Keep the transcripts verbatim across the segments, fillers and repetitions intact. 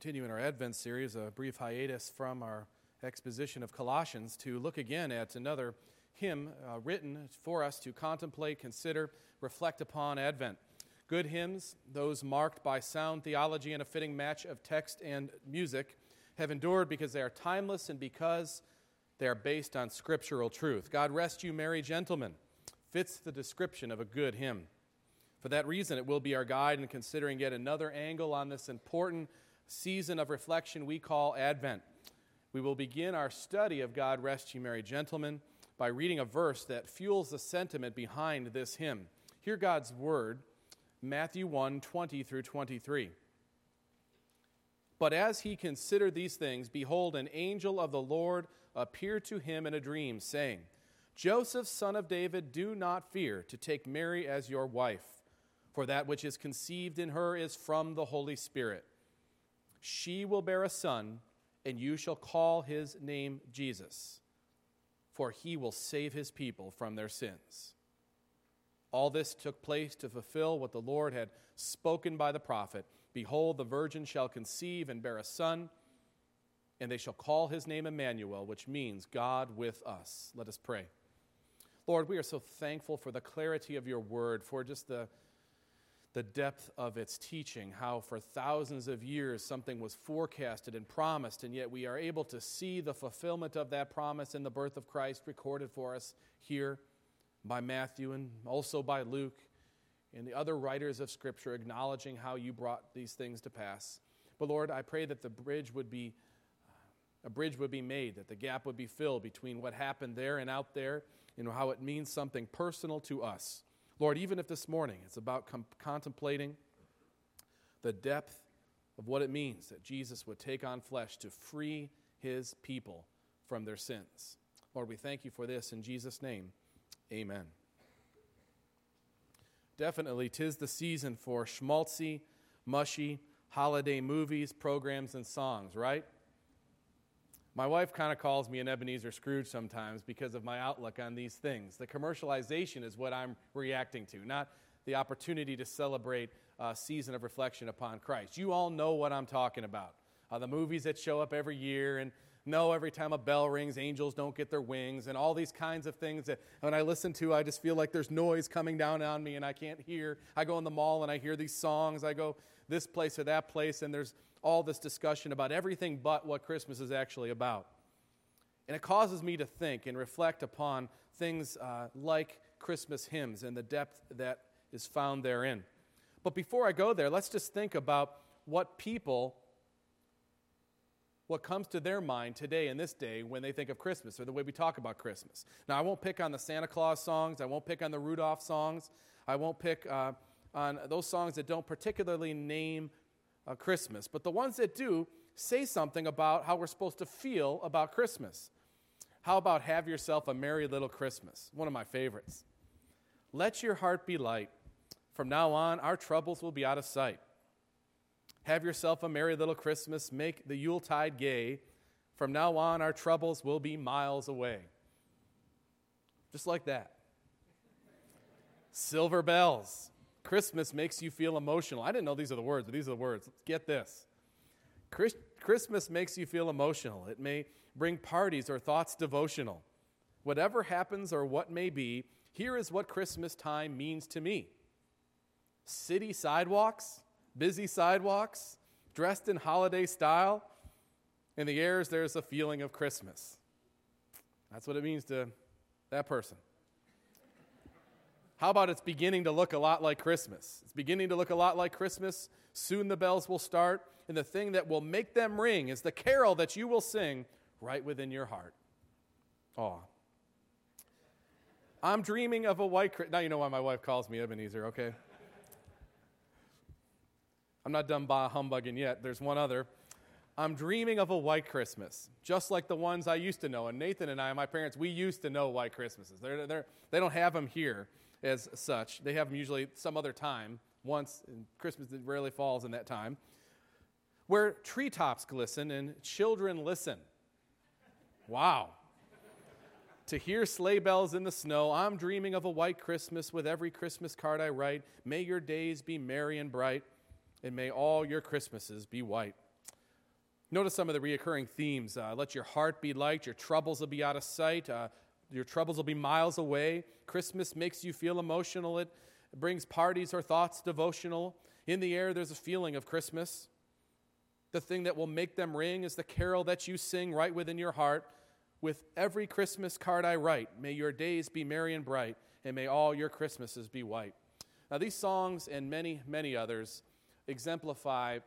continue in our Advent series, a brief hiatus from our exposition of Colossians to look again at another hymn uh, written for us to contemplate, consider, reflect upon Advent. Good hymns, those marked by sound theology and a fitting match of text and music, have endured because they are timeless and because they are based on scriptural truth. God rest you, merry gentlemen, fits the description of a good hymn. For that reason, it will be our guide in considering yet another angle on this important season of reflection we call Advent. We will begin our study of God Rest Ye Merry Gentlemen by reading a verse that fuels the sentiment behind this hymn. Hear God's word, Matthew one, twenty through twenty-three. But as he considered these things, behold, an angel of the Lord appeared to him in a dream, saying, Joseph, son of David, do not fear to take Mary as your wife, for that which is conceived in her is from the Holy Spirit. She will bear a son, and you shall call his name Jesus, for he will save his people from their sins. All this took place to fulfill what the Lord had spoken by the prophet. Behold, the virgin shall conceive and bear a son, and they shall call his name Emmanuel, which means God with us. Let us pray. Lord, we are so thankful for the clarity of your word, for just the the depth of its teaching, how for thousands of years something was forecasted and promised, and yet we are able to see the fulfillment of that promise in the birth of Christ recorded for us here by Matthew and also by Luke and the other writers of Scripture acknowledging how you brought these things to pass. But Lord, I pray that the bridge would be, a bridge would be made, that the gap would be filled between what happened there and out there and how it means something personal to us. Lord, even if this morning it's about com- contemplating the depth of what it means that Jesus would take on flesh to free his people from their sins. Lord, we thank you for this in Jesus' name. Amen. Definitely, 'tis the season for schmaltzy, mushy, holiday movies, programs, and songs, right? My wife kind of calls me an Ebenezer Scrooge sometimes because of my outlook on these things. The commercialization is what I'm reacting to, not the opportunity to celebrate a season of reflection upon Christ. You all know what I'm talking about. Uh, the movies that show up every year and know every time a bell rings, angels don't get their wings, and all these kinds of things that when I listen to, I just feel like there's noise coming down on me and I can't hear. I go in the mall and I hear these songs. I go this place or that place, and there's all this discussion about everything but what Christmas is actually about. And it causes me to think and reflect upon things uh, like Christmas hymns and the depth that is found therein. But before I go there, let's just think about what people, what comes to their mind today and this day when they think of Christmas or the way we talk about Christmas. Now, I won't pick on the Santa Claus songs. I won't pick on the Rudolph songs. I won't pick uh, on those songs that don't particularly name Uh, Christmas, but the ones that do say something about how we're supposed to feel about Christmas. How about Have Yourself a Merry Little Christmas? One of my favorites. Let your heart be light. From now on, our troubles will be out of sight. Have yourself a merry little Christmas. Make the Yuletide gay. From now on, our troubles will be miles away. Just like that. Silver bells. Christmas makes you feel emotional. I didn't know these are the words, but these are the words. Get this. Christ- Christmas makes you feel emotional. It may bring parties or thoughts devotional. Whatever happens or what may be, here is what Christmas time means to me. City sidewalks, busy sidewalks, dressed in holiday style. In the air, there's a feeling of Christmas. That's what it means to that person. How about it's beginning to look a lot like Christmas? It's beginning to look a lot like Christmas. Soon the bells will start, and the thing that will make them ring is the carol that you will sing right within your heart. Aw. I'm dreaming of a white Christmas. Now you know why my wife calls me Ebenezer, okay? I'm not done bah humbugging yet. There's one other. I'm dreaming of a white Christmas, just like the ones I used to know. And Nathan and I, my parents, we used to know white Christmases. They're, they're, they don't have them here. As such, they have them usually some other time, once, and Christmas rarely falls in that time, where treetops glisten and children listen. Wow. To hear sleigh bells in the snow, I'm dreaming of a white Christmas with every Christmas card I write. May your days be merry and bright, and may all your Christmases be white. Notice some of the reoccurring themes. Uh, let your heart be light. Your troubles will be out of sight. Uh, your troubles will be miles away. Christmas makes you feel emotional. It brings parties or thoughts devotional. In the air, there's a feeling of Christmas. The thing that will make them ring is the carol that you sing right within your heart. With every Christmas card I write, may your days be merry and bright, and may all your Christmases be white. Now, these songs and many, many others exemplify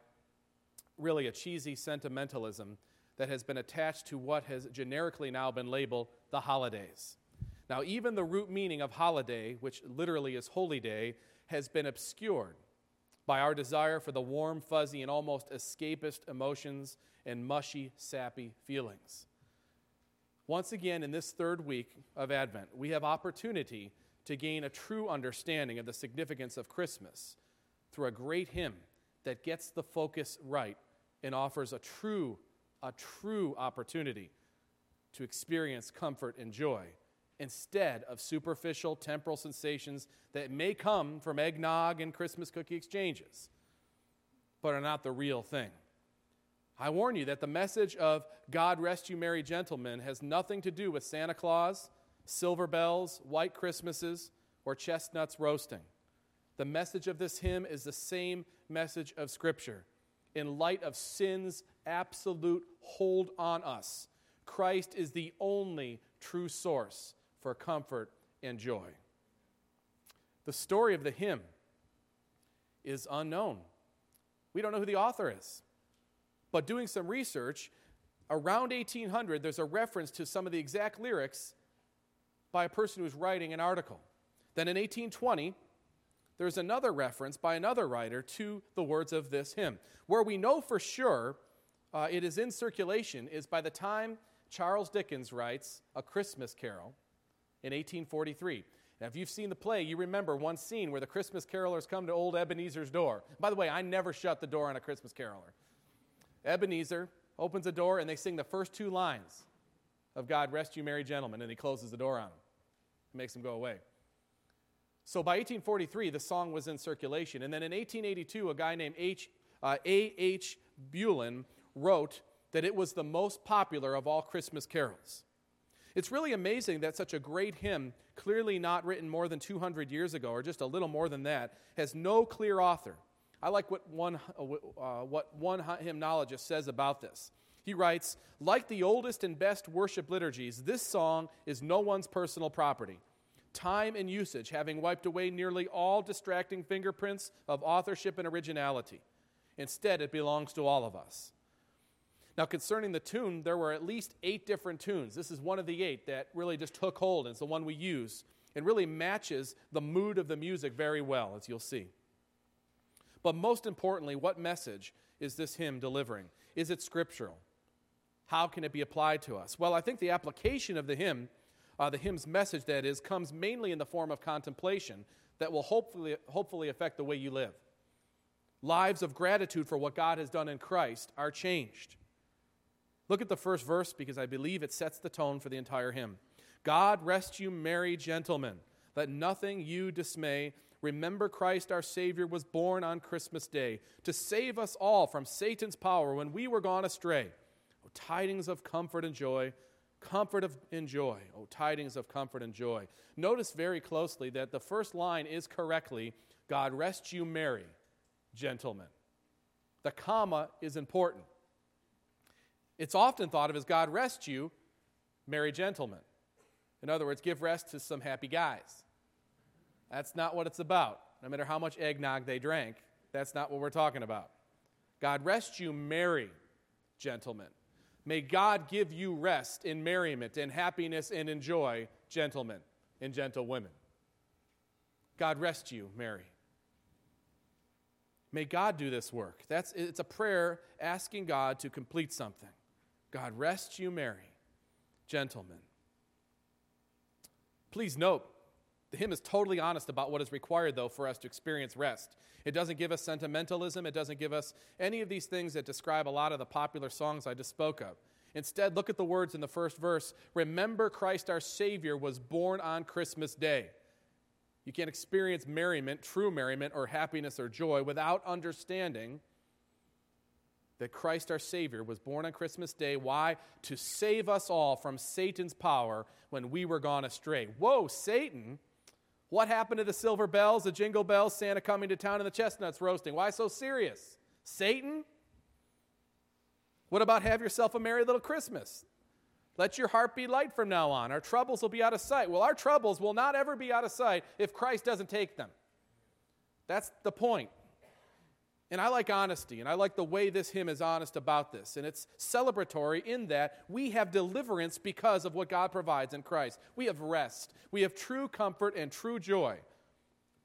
really a cheesy sentimentalism that has been attached to what has generically now been labeled the holidays. Now, even the root meaning of holiday, which literally is holy day, has been obscured by our desire for the warm, fuzzy, and almost escapist emotions and mushy, sappy feelings. Once again, in this third week of Advent, we have opportunity to gain a true understanding of the significance of Christmas through a great hymn that gets the focus right and offers a true, a true opportunity to experience comfort and joy instead of superficial temporal sensations that may come from eggnog and Christmas cookie exchanges, but are not the real thing. I warn you that the message of God Rest You Merry Gentlemen has nothing to do with Santa Claus, silver bells, white Christmases, or chestnuts roasting. The message of this hymn is the same message of Scripture. In light of sin's absolute hold on us, Christ is the only true source for comfort and joy. The story of the hymn is unknown. We don't know who the author is. But doing some research, around eighteen hundred, there's a reference to some of the exact lyrics by a person who's writing an article. Then in eighteen twenty, there's another reference by another writer to the words of this hymn. Where we know for sure uh, it is in circulation is by the time Charles Dickens writes A Christmas Carol in eighteen forty-three. Now, if you've seen the play, you remember one scene where the Christmas carolers come to old Ebenezer's door. By the way, I never shut the door on A Christmas Caroler. Ebenezer opens the door, and they sing the first two lines of God Rest You Merry Gentlemen, and he closes the door on them. It makes them go away. So by eighteen forty-three, the song was in circulation. And then in eighteen eighty-two, a guy named H, uh, A H Bulin wrote that it was the most popular of all Christmas carols. It's really amazing that such a great hymn, clearly not written more than two hundred years ago, or just a little more than that, has no clear author. I like what one, uh, what one hymnologist says about this. He writes, like the oldest and best worship liturgies, this song is no one's personal property. Time and usage having wiped away nearly all distracting fingerprints of authorship and originality. Instead, it belongs to all of us. Now, concerning the tune, there were at least eight different tunes. This is one of the eight that really just took hold, and it's the one we use. It really matches the mood of the music very well, as you'll see. But most importantly, what message is this hymn delivering? Is it scriptural? How can it be applied to us? Well, I think the application of the hymn, uh, the hymn's message that is, comes mainly in the form of contemplation that will hopefully, hopefully affect the way you live. Lives of gratitude for what God has done in Christ are changed. Look at the first verse because I believe it sets the tone for the entire hymn. God rest you, merry gentlemen. Let nothing you dismay. Remember Christ our Savior was born on Christmas Day to save us all from Satan's power when we were gone astray. O tidings of comfort and joy, comfort of, and joy, O tidings of comfort and joy. Notice very closely that the first line is correctly, God rest you merry, gentlemen. The comma is important. It's often thought of as God rest you, merry gentlemen. In other words, give rest to some happy guys. That's not what it's about. No matter how much eggnog they drank, that's not what we're talking about. God rest you, merry gentlemen. May God give you rest in merriment and happiness and in joy, gentlemen and gentlewomen. God rest you, Mary. May God do this work. That's it's a prayer asking God to complete something. God rest you, Mary, gentlemen. Please note, the hymn is totally honest about what is required, though, for us to experience rest. It doesn't give us sentimentalism. It doesn't give us any of these things that describe a lot of the popular songs I just spoke of. Instead, look at the words in the first verse. Remember Christ our Savior was born on Christmas Day. You can't experience merriment, true merriment, or happiness or joy without understanding that Christ our Savior was born on Christmas Day. Why? To save us all from Satan's power when we were gone astray. Whoa, Satan! What happened to the silver bells, the jingle bells, Santa coming to town, and the chestnuts roasting? Why so serious? Satan? What about have yourself a merry little Christmas? Let your heart be light from now on. Our troubles will be out of sight. Well, our troubles will not ever be out of sight if Christ doesn't take them. That's the point. And I like honesty, and I like the way this hymn is honest about this. And it's celebratory in that we have deliverance because of what God provides in Christ. We have rest. We have true comfort and true joy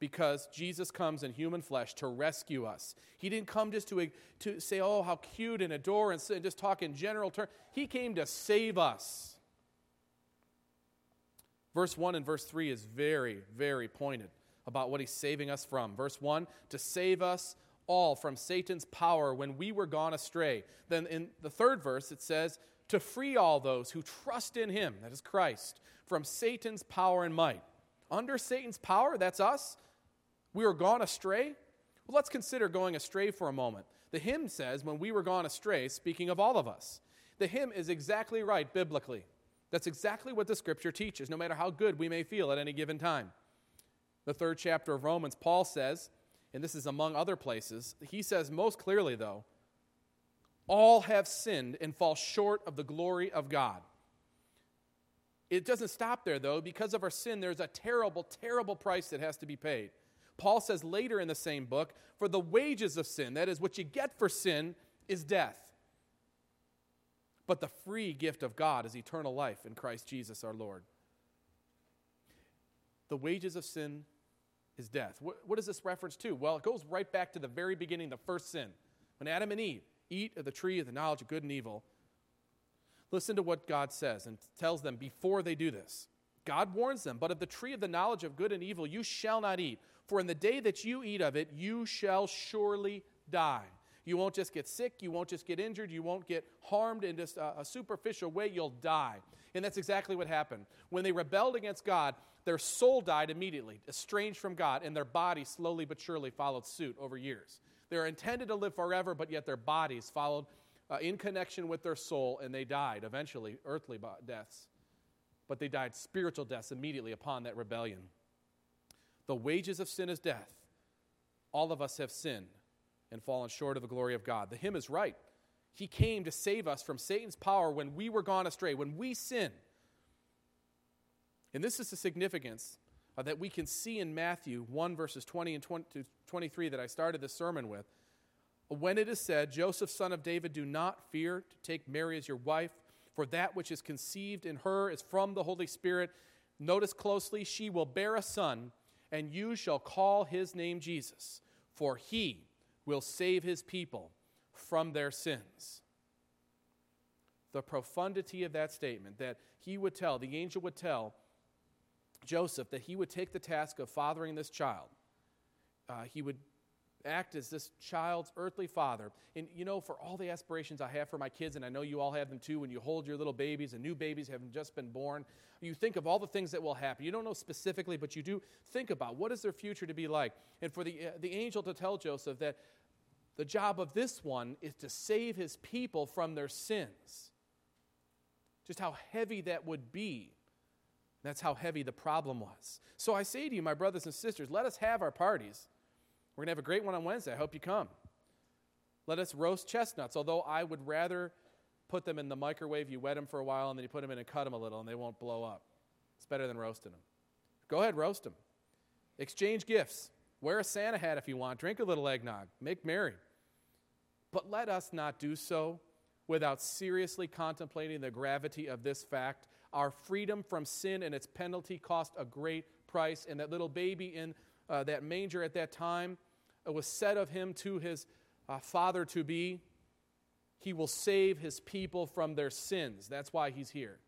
because Jesus comes in human flesh to rescue us. He didn't come just to, to say, oh, how cute and adore and just talk in general terms. He came to save us. Verse one and verse three is very, very pointed about what he's saving us from. Verse one, to save us all from Satan's power when we were gone astray. Then in the third verse it says, to free all those who trust in him, that is Christ, from Satan's power and might. Under Satan's power, that's us, we were gone astray. Well, let's consider going astray for a moment. The hymn says, when we were gone astray, speaking of all of us. The hymn is exactly right biblically. That's exactly what the scripture teaches, no matter how good we may feel at any given time. The third chapter of Romans, Paul says, and this is among other places, he says most clearly, though, all have sinned and fall short of the glory of God. It doesn't stop there, though. Because of our sin, there's a terrible, terrible price that has to be paid. Paul says later in the same book, for the wages of sin, that is what you get for sin, is death. But the free gift of God is eternal life in Christ Jesus our Lord. The wages of sin is death. What, what is this reference to? Well, it goes right back to the very beginning, the first sin. When Adam and Eve eat of the tree of the knowledge of good and evil, listen to what God says and tells them before they do this. God warns them, but of the tree of the knowledge of good and evil you shall not eat, for in the day that you eat of it, you shall surely die. You won't just get sick, you won't just get injured, you won't get harmed in just a, a superficial way, you'll die. And that's exactly what happened. When they rebelled against God, their soul died immediately, estranged from God, and their body slowly but surely followed suit over years. They're intended to live forever, but yet their bodies followed uh, in connection with their soul, and they died eventually, earthly deaths. But they died spiritual deaths immediately upon that rebellion. The wages of sin is death. All of us have sinned and fallen short of the glory of God. The hymn is right. He came to save us from Satan's power when we were gone astray, when we sinned. And this is the significance uh, that we can see in Matthew one, verses twenty and twenty to twenty-three that I started the sermon with. When it is said, Joseph, son of David, do not fear to take Mary as your wife, for that which is conceived in her is from the Holy Spirit. Notice closely, she will bear a son, and you shall call his name Jesus, for he will save his people from their sins. The profundity of that statement, that he would tell, the angel would tell, Joseph, that he would take the task of fathering this child. Uh, he would act as this child's earthly father. And you know, for all the aspirations I have for my kids, and I know you all have them too, when you hold your little babies and new babies haven't just been born, you think of all the things that will happen. You don't know specifically, but you do think about what is their future to be like. And for the uh, the angel to tell Joseph that the job of this one is to save his people from their sins. Just how heavy that would be. That's how heavy the problem was. So I say to you, my brothers and sisters, let us have our parties. We're going to have a great one on Wednesday. I hope you come. Let us roast chestnuts, although I would rather put them in the microwave. You wet them for a while, and then you put them in and cut them a little, and they won't blow up. It's better than roasting them. Go ahead, roast them. Exchange gifts. Wear a Santa hat if you want. Drink a little eggnog. Make merry. But let us not do so without seriously contemplating the gravity of this fact. Our freedom from sin and its penalty cost a great price. And that little baby in uh, that manger at that time, it was said of him to his uh, father-to-be, he will save his people from their sins. That's why he's here.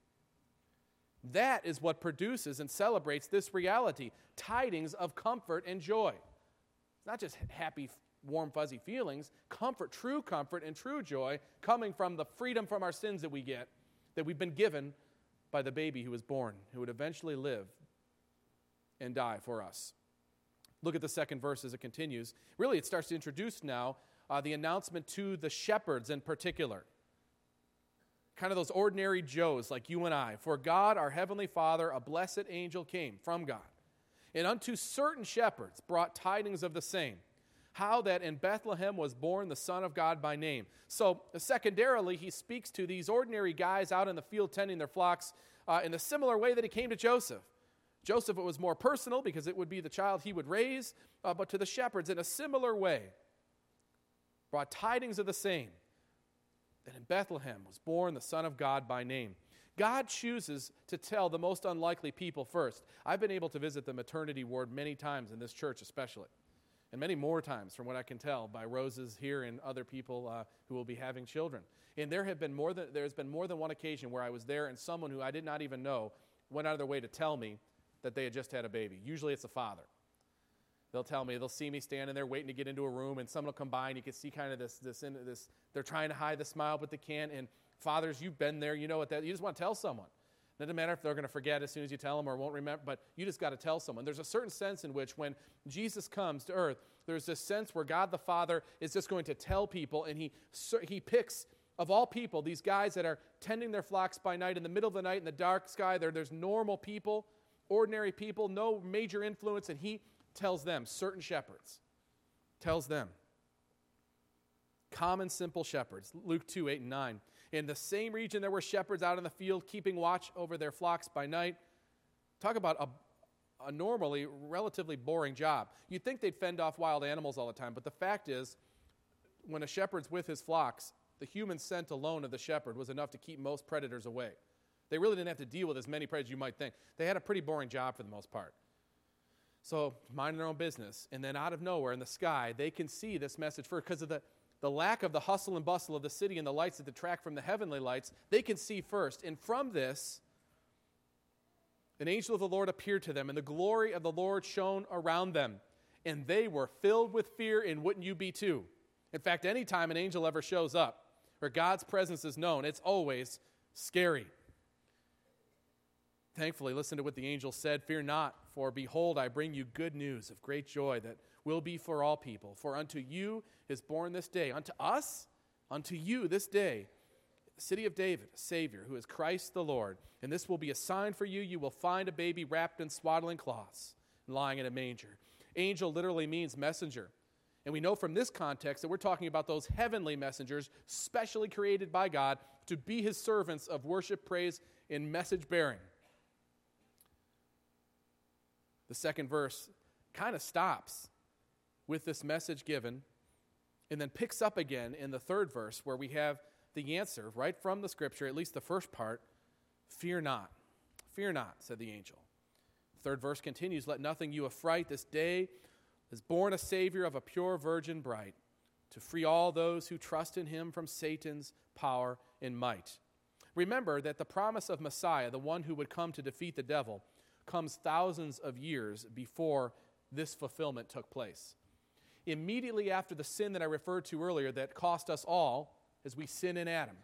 That is what produces and celebrates this reality, tidings of comfort and joy. It's not just happy, warm, fuzzy feelings, comfort, true comfort and true joy coming from the freedom from our sins that we get, that we've been given by the baby who was born, who would eventually live and die for us. Look at the second verse as it continues. Really, it starts to introduce now uh, the announcement to the shepherds in particular. Kind of those ordinary Joes like you and I. For God, our heavenly Father, a blessed angel came from God, and unto certain shepherds brought tidings of the same, how that in Bethlehem was born the Son of God by name. So, secondarily, he speaks to these ordinary guys out in the field tending their flocks uh, in a similar way that he came to Joseph. Joseph, it was more personal because it would be the child he would raise, uh, but to the shepherds in a similar way, brought tidings of the same, that in Bethlehem was born the Son of God by name. God chooses to tell the most unlikely people first. I've been able to visit the maternity ward many times in this church especially, and many more times from what I can tell by Rose's here and other people uh, who will be having children. And there have been more than, there's been more than one occasion where I was there and someone who I did not even know went out of their way to tell me that they had just had a baby. Usually it's a father. They'll tell me, they'll see me standing there waiting to get into a room, and someone will come by and you can see kind of this, this, this, they're trying to hide the smile, but they can't. And fathers, you've been there, you know what that, you just want to tell someone. It doesn't matter if they're going to forget as soon as you tell them or won't remember, but you just got to tell someone. There's a certain sense in which when Jesus comes to earth, there's this sense where God the Father is just going to tell people, and he, he picks, of all people, these guys that are tending their flocks by night, in the middle of the night, in the dark sky. There, there's normal people, ordinary people, no major influence, and he tells them, certain shepherds, tells them. Common, simple shepherds, Luke two, eight, and nine. In the same region there were shepherds out in the field keeping watch over their flocks by night. Talk about a, a normally relatively boring job. You'd think they'd fend off wild animals all the time, but the fact is when a shepherd's with his flocks, the human scent alone of the shepherd was enough to keep most predators away. They really didn't have to deal with as many predators as you might think. They had a pretty boring job for the most part. So minding their own business, and then out of nowhere in the sky, they can see this message first because of the The lack of the hustle and bustle of the city and the lights that detract from the heavenly lights, they can see first. And from this, an angel of the Lord appeared to them, and the glory of the Lord shone around them. And they were filled with fear, and wouldn't you be too? In fact, any time an angel ever shows up, or God's presence is known, it's always scary. Thankfully, listen to what the angel said. Fear not, for behold, I bring you good news of great joy that will be for all people. For unto you is born this day, unto us, unto you this day, the city of David, a Savior, who is Christ the Lord. And this will be a sign for you. You will find a baby wrapped in swaddling cloths, lying in a manger. Angel literally means messenger. And we know from this context that we're talking about those heavenly messengers, specially created by God to be his servants of worship, praise, and message bearing. The second verse kind of stops with this message given, and then picks up again in the third verse where we have the answer right from the scripture, at least the first part. Fear not, fear not, said the angel. The third verse continues, let nothing you affright. This day is born a Savior of a pure virgin bright, to free all those who trust in him from Satan's power and might. Remember that the promise of Messiah, the one who would come to defeat the devil, comes thousands of years before this fulfillment took place. Immediately after the sin that I referred to earlier that cost us all as we sin in Adam,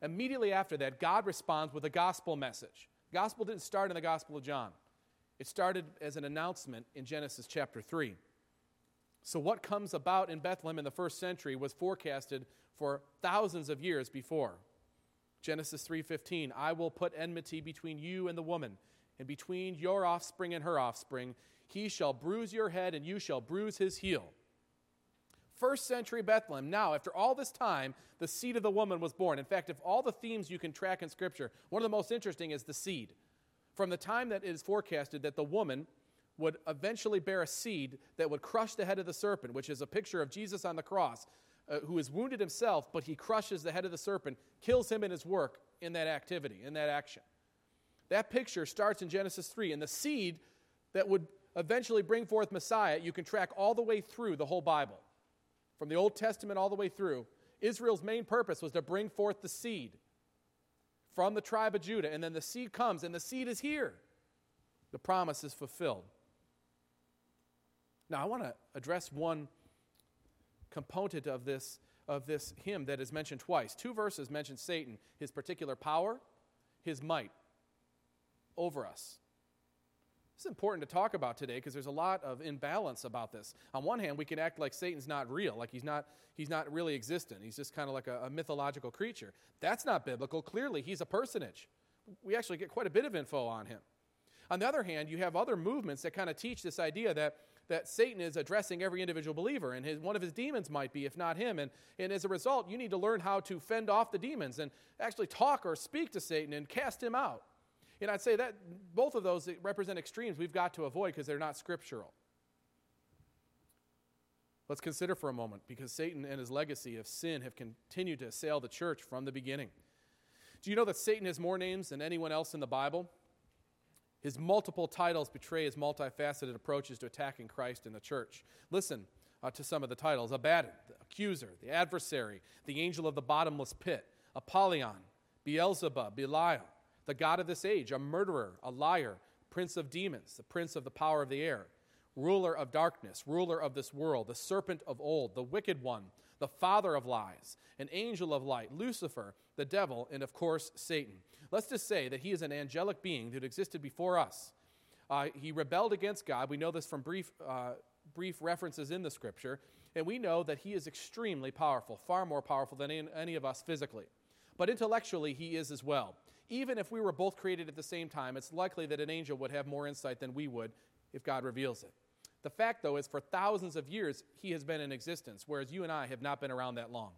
immediately after that, God responds with a gospel message. The gospel didn't start in the Gospel of John. It started as an announcement in Genesis chapter three. So what comes about in Bethlehem in the first century was forecasted for thousands of years before. Genesis three fifteen, I will put enmity between you and the woman, and between your offspring and her offspring. He shall bruise your head, and you shall bruise his heel. First century Bethlehem. Now, after all this time, the seed of the woman was born. In fact, of all the themes you can track in Scripture, one of the most interesting is the seed. From the time that it is forecasted that the woman would eventually bear a seed that would crush the head of the serpent, which is a picture of Jesus on the cross, uh, who is wounded himself, but he crushes the head of the serpent, kills him in his work, in that activity, in that action. That picture starts in Genesis three, and the seed that would eventually bring forth Messiah, you can track all the way through the whole Bible. From the Old Testament all the way through, Israel's main purpose was to bring forth the seed from the tribe of Judah, and then the seed comes, and the seed is here. The promise is fulfilled. Now, I want to address one component of this, of this hymn that is mentioned twice. Two verses mention Satan, his particular power, his might over us. It's important to talk about today because there's a lot of imbalance about this. On one hand, we can act like Satan's not real, like he's not he's not really existent. He's just kind of like a, a mythological creature. That's not biblical. Clearly, he's a personage. We actually get quite a bit of info on him. On the other hand, you have other movements that kind of teach this idea that that Satan is addressing every individual believer, and his, one of his demons might be, if not him. And, and as a result, you need to learn how to fend off the demons and actually talk or speak to Satan and cast him out. And I'd say that both of those represent extremes we've got to avoid because they're not scriptural. Let's consider for a moment, because Satan and his legacy of sin have continued to assail the church from the beginning. Do you know that Satan has more names than anyone else in the Bible? His multiple titles betray his multifaceted approaches to attacking Christ and the church. Listen uh, to some of the titles. Abaddon, the accuser, the adversary, the angel of the bottomless pit, Apollyon, Beelzebub, Belial, the god of this age, a murderer, a liar, prince of demons, the prince of the power of the air, ruler of darkness, ruler of this world, the serpent of old, the wicked one, the father of lies, an angel of light, Lucifer, the devil, and of course, Satan. Let's just say that he is an angelic being that existed before us. Uh, he rebelled against God. We know this from brief, uh, brief references in the Scripture, and we know that he is extremely powerful, far more powerful than any, any of us physically. But intellectually, he is as well. Even if we were both created at the same time, it's likely that an angel would have more insight than we would if God reveals it. The fact, though, is for thousands of years he has been in existence, whereas you and I have not been around that long.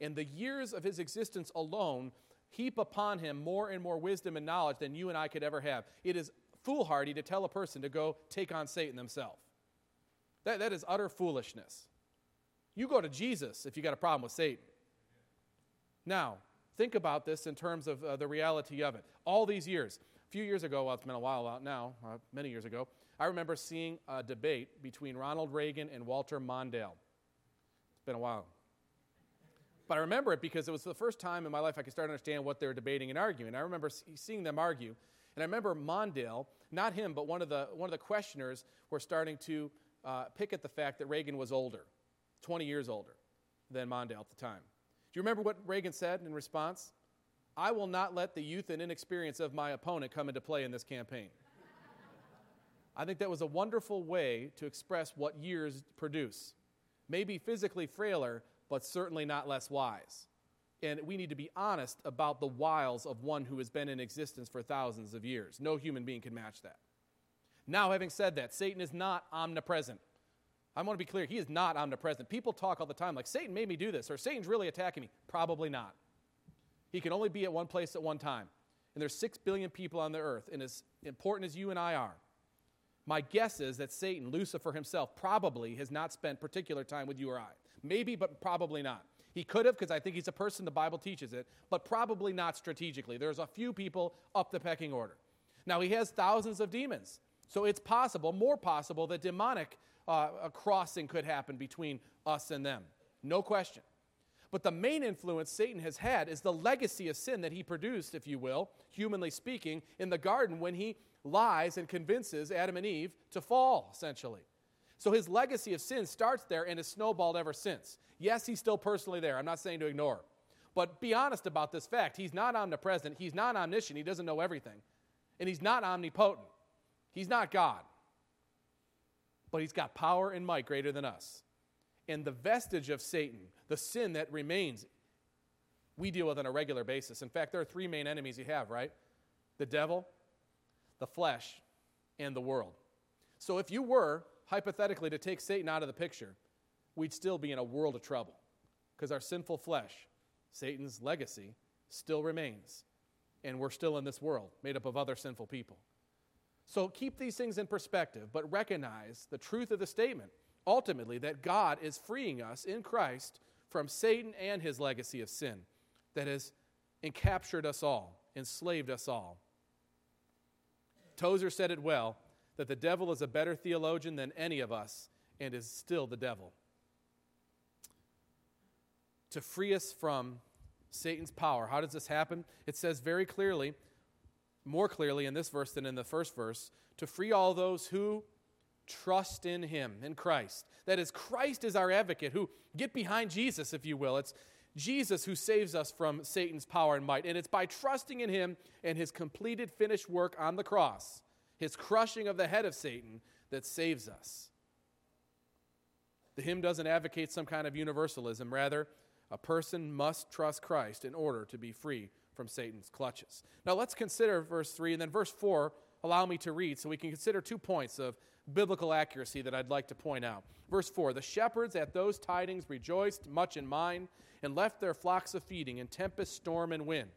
In the years of his existence alone, heap upon him more and more wisdom and knowledge than you and I could ever have. It is foolhardy to tell a person to go take on Satan themselves. That, that is utter foolishness. You go to Jesus if you got a problem with Satan. Now, think about this in terms of uh, the reality of it. All these years, a few years ago, well, it's been a while out now, uh, many years ago, I remember seeing a debate between Ronald Reagan and Walter Mondale. It's been a while. But I remember it because it was the first time in my life I could start to understand what they were debating and arguing. I remember seeing them argue. And I remember Mondale, not him, but one of the, one of the questioners were starting to uh, pick at the fact that Reagan was older, twenty years older than Mondale at the time. Do you remember what Reagan said in response? "I will not let the youth and inexperience of my opponent come into play in this campaign." I think that was a wonderful way to express what years produce. Maybe physically frailer, but certainly not less wise. And we need to be honest about the wiles of one who has been in existence for thousands of years. No human being can match that. Now, having said that, Satan is not omnipresent. I want to be clear, he is not omnipresent. People talk all the time like, Satan made me do this, or Satan's really attacking me. Probably not. He can only be at one place at one time. And there's six billion people on the earth, and as important as you and I are, my guess is that Satan, Lucifer himself, probably has not spent particular time with you or I. Maybe, but probably not. He could have, because I think he's a person, the Bible teaches it, but probably not strategically. There's a few people up the pecking order. Now, he has thousands of demons, so it's possible, more possible, that demonic uh, a crossing could happen between us and them. No question. But the main influence Satan has had is the legacy of sin that he produced, if you will, humanly speaking, in the garden when he lies and convinces Adam and Eve to fall, essentially. So his legacy of sin starts there and has snowballed ever since. Yes, he's still personally there. I'm not saying to ignore him. But be honest about this fact. He's not omnipresent. He's not omniscient. He doesn't know everything. And he's not omnipotent. He's not God. But he's got power and might greater than us. And the vestige of Satan, the sin that remains, we deal with on a regular basis. In fact, there are three main enemies you have, right? The devil, the flesh, and the world. So if you were, hypothetically, to take Satan out of the picture, we'd still be in a world of trouble because our sinful flesh, Satan's legacy, still remains, and we're still in this world made up of other sinful people. So keep these things in perspective, but recognize the truth of the statement, ultimately, that God is freeing us in Christ from Satan and his legacy of sin that has encaptured us all, enslaved us all. Tozer said it well, that the devil is a better theologian than any of us and is still the devil. To free us from Satan's power. How does this happen? It says very clearly, more clearly in this verse than in the first verse, to free all those who trust in him, in Christ. That is, Christ is our advocate, who get behind Jesus, if you will. It's Jesus who saves us from Satan's power and might, and it's by trusting in him and his completed, finished work on the cross his crushing of the head of Satan that saves us. The hymn doesn't advocate some kind of universalism. Rather, a person must trust Christ in order to be free from Satan's clutches. Now let's consider verse three, and then verse four, allow me to read so we can consider two points of biblical accuracy that I'd like to point out. Verse four, the shepherds at those tidings rejoiced much in mind and left their flocks of feeding in tempest, storm, and wind,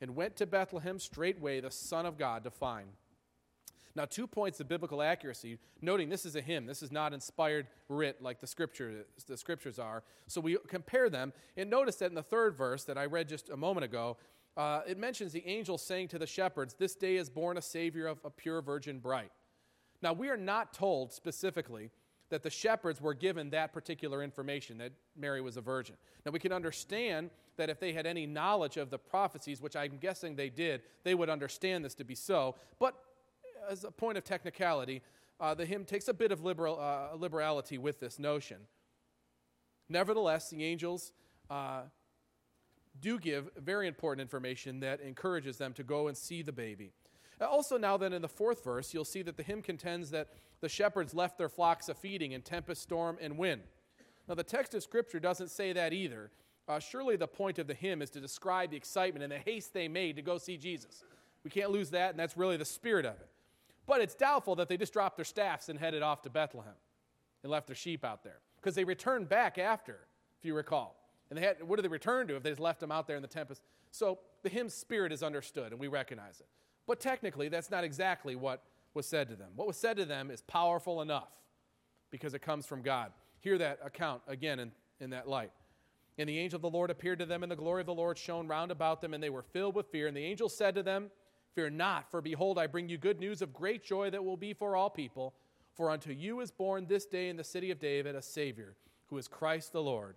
and went to Bethlehem straightway the Son of God to find. Now, two points of biblical accuracy, noting this is a hymn. This is not inspired writ like the, scripture, the scriptures are. So we compare them, and notice that in the third verse that I read just a moment ago, uh, it mentions the angel saying to the shepherds, "This day is born a Savior of a pure virgin bright." Now, we are not told specifically that the shepherds were given that particular information, that Mary was a virgin. Now, we can understand that if they had any knowledge of the prophecies, which I'm guessing they did, they would understand this to be so, but as a point of technicality, uh, the hymn takes a bit of liberal, uh, liberality with this notion. Nevertheless, the angels uh, do give very important information that encourages them to go and see the baby. Also now then in the fourth verse, you'll see that the hymn contends that the shepherds left their flocks a feeding in tempest, storm, and wind. Now the text of Scripture doesn't say that either. Uh, surely the point of the hymn is to describe the excitement and the haste they made to go see Jesus. We can't lose that, and that's really the spirit of it. But it's doubtful that they just dropped their staffs and headed off to Bethlehem and left their sheep out there, because they returned back after, if you recall. And they had, what did they return to if they just left them out there in the tempest? So the hymn's spirit is understood, and we recognize it. But technically, that's not exactly what was said to them. What was said to them is powerful enough because it comes from God. Hear that account again in, in that light. And the angel of the Lord appeared to them, and the glory of the Lord shone round about them, and they were filled with fear. And the angel said to them, "Fear not, for behold, I bring you good news of great joy that will be for all people. For unto you is born this day in the city of David a Savior, who is Christ the Lord."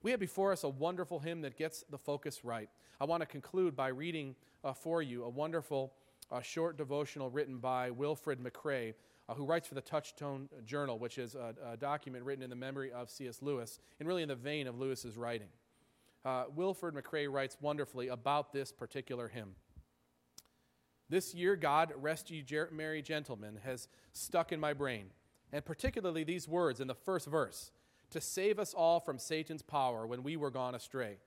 We have before us a wonderful hymn that gets the focus right. I want to conclude by reading uh, for you a wonderful uh, short devotional written by Wilfred McRae, uh, who writes for the Touchstone Journal, which is a, a document written in the memory of C S Lewis, and really in the vein of Lewis's writing. Uh, Wilfred McRae writes wonderfully about this particular hymn. "This year, God Rest Ye Merry Gentlemen has stuck in my brain, and particularly these words in the first verse, to save us all from Satan's power when we were gone astray.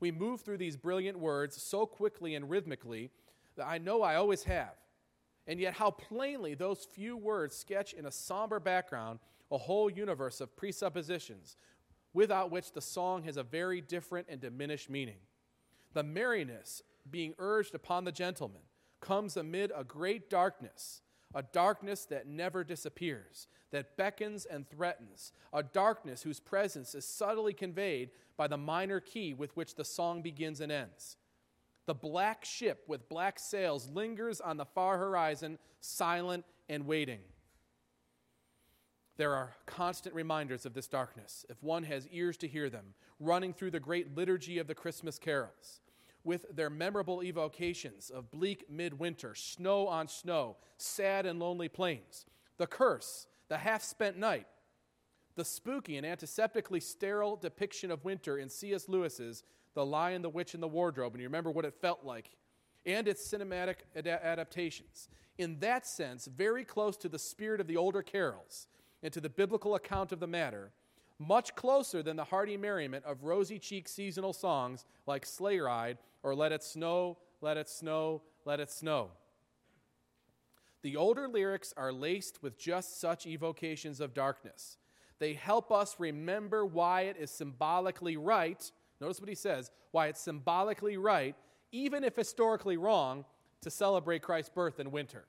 We move through these brilliant words so quickly and rhythmically that I know I always have, and yet how plainly those few words sketch in a somber background a whole universe of presuppositions, without which the song has a very different and diminished meaning. The merriness being urged upon the gentleman comes amid a great darkness, a darkness that never disappears, that beckons and threatens, a darkness whose presence is subtly conveyed by the minor key with which the song begins and ends. The black ship with black sails lingers on the far horizon, silent and waiting. There are constant reminders of this darkness, if one has ears to hear them, running through the great liturgy of the Christmas carols, with their memorable evocations of bleak midwinter, snow on snow, sad and lonely plains, the curse, the half-spent night, the spooky and antiseptically sterile depiction of winter in C S Lewis's The Lion, the Witch, and the Wardrobe," and you remember what it felt like, and its cinematic ad- adaptations. In that sense, very close to the spirit of the older carols, and to the biblical account of the matter, much closer than the hearty merriment of rosy-cheeked seasonal songs like Sleigh Ride or Let It Snow, Let It Snow, Let It Snow. The older lyrics are laced with just such evocations of darkness. They help us remember why it is symbolically right, notice what he says, why it's symbolically right, even if historically wrong, to celebrate Christ's birth in winter.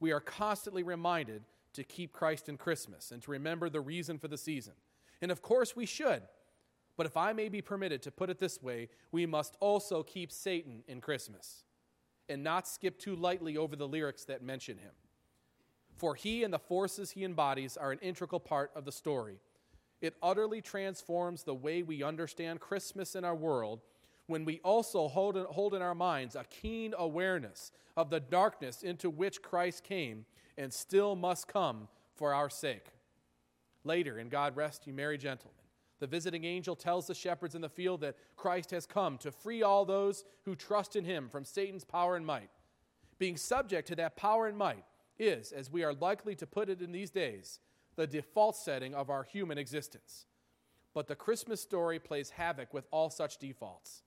We are constantly reminded to keep Christ in Christmas and to remember the reason for the season. And of course we should, but if I may be permitted to put it this way, we must also keep Satan in Christmas. and not skip too lightly over the lyrics that mention him. For he and the forces he embodies are an integral part of the story. It utterly transforms the way we understand Christmas in our world when we also hold in, hold in our minds a keen awareness of the darkness into which Christ came and still must come for our sake. Later, in God Rest You Merry Gentlemen, the visiting angel tells the shepherds in the field that Christ has come to free all those who trust in him from Satan's power and might. Being subject to that power and might is, as we are likely to put it in these days, the default setting of our human existence. But the Christmas story plays havoc with all such defaults.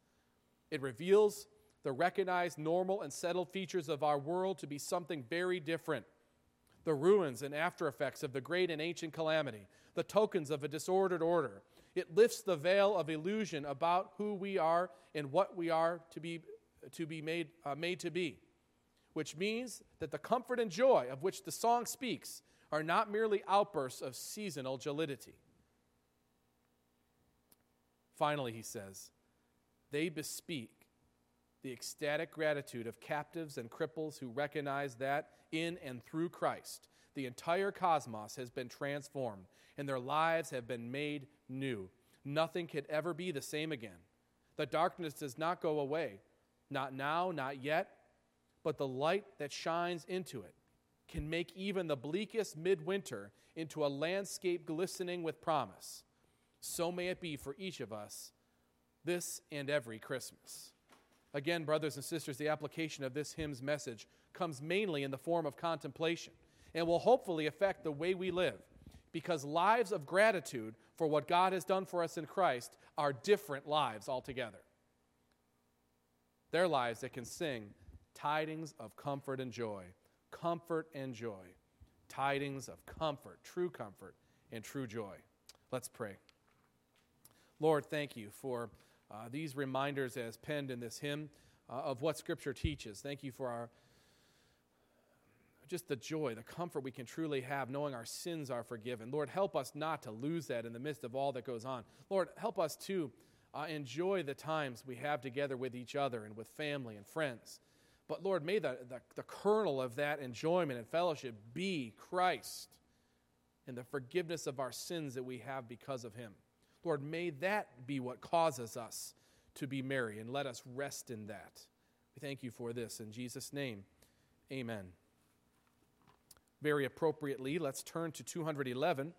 It reveals the recognized, normal, and settled features of our world to be something very different. The ruins and after effects of the great and ancient calamity, the tokens of a disordered order. It lifts the veil of illusion about who we are and what we are to be, to be made, uh, made to be, which means that the comfort and joy of which the song speaks are not merely outbursts of seasonal jollity. Finally, he says, they bespeak the ecstatic gratitude of captives and cripples who recognize that in and through Christ, the entire cosmos has been transformed and their lives have been made new. Nothing could ever be the same again. The darkness does not go away, not now, not yet, but the light that shines into it can make even the bleakest midwinter into a landscape glistening with promise. So may it be for each of us this and every Christmas. Again, brothers and sisters, the application of this hymn's message comes mainly in the form of contemplation and will hopefully affect the way we live, because lives of gratitude for what God has done for us in Christ are different lives altogether. They're lives that can sing tidings of comfort and joy, comfort and joy, tidings of comfort, true comfort and true joy. Let's pray. Lord, thank you for Uh, these reminders as penned in this hymn uh, of what Scripture teaches. Thank you for our just the joy, the comfort we can truly have knowing our sins are forgiven. Lord, help us not to lose that in the midst of all that goes on. Lord, help us to uh, enjoy the times we have together with each other and with family and friends. But Lord, may the, the, the kernel of that enjoyment and fellowship be Christ and the forgiveness of our sins that we have because of him. Lord, may that be what causes us to be merry, and let us rest in that. We thank you for this. In Jesus' name, amen. Very appropriately, let's turn to two hundred eleven.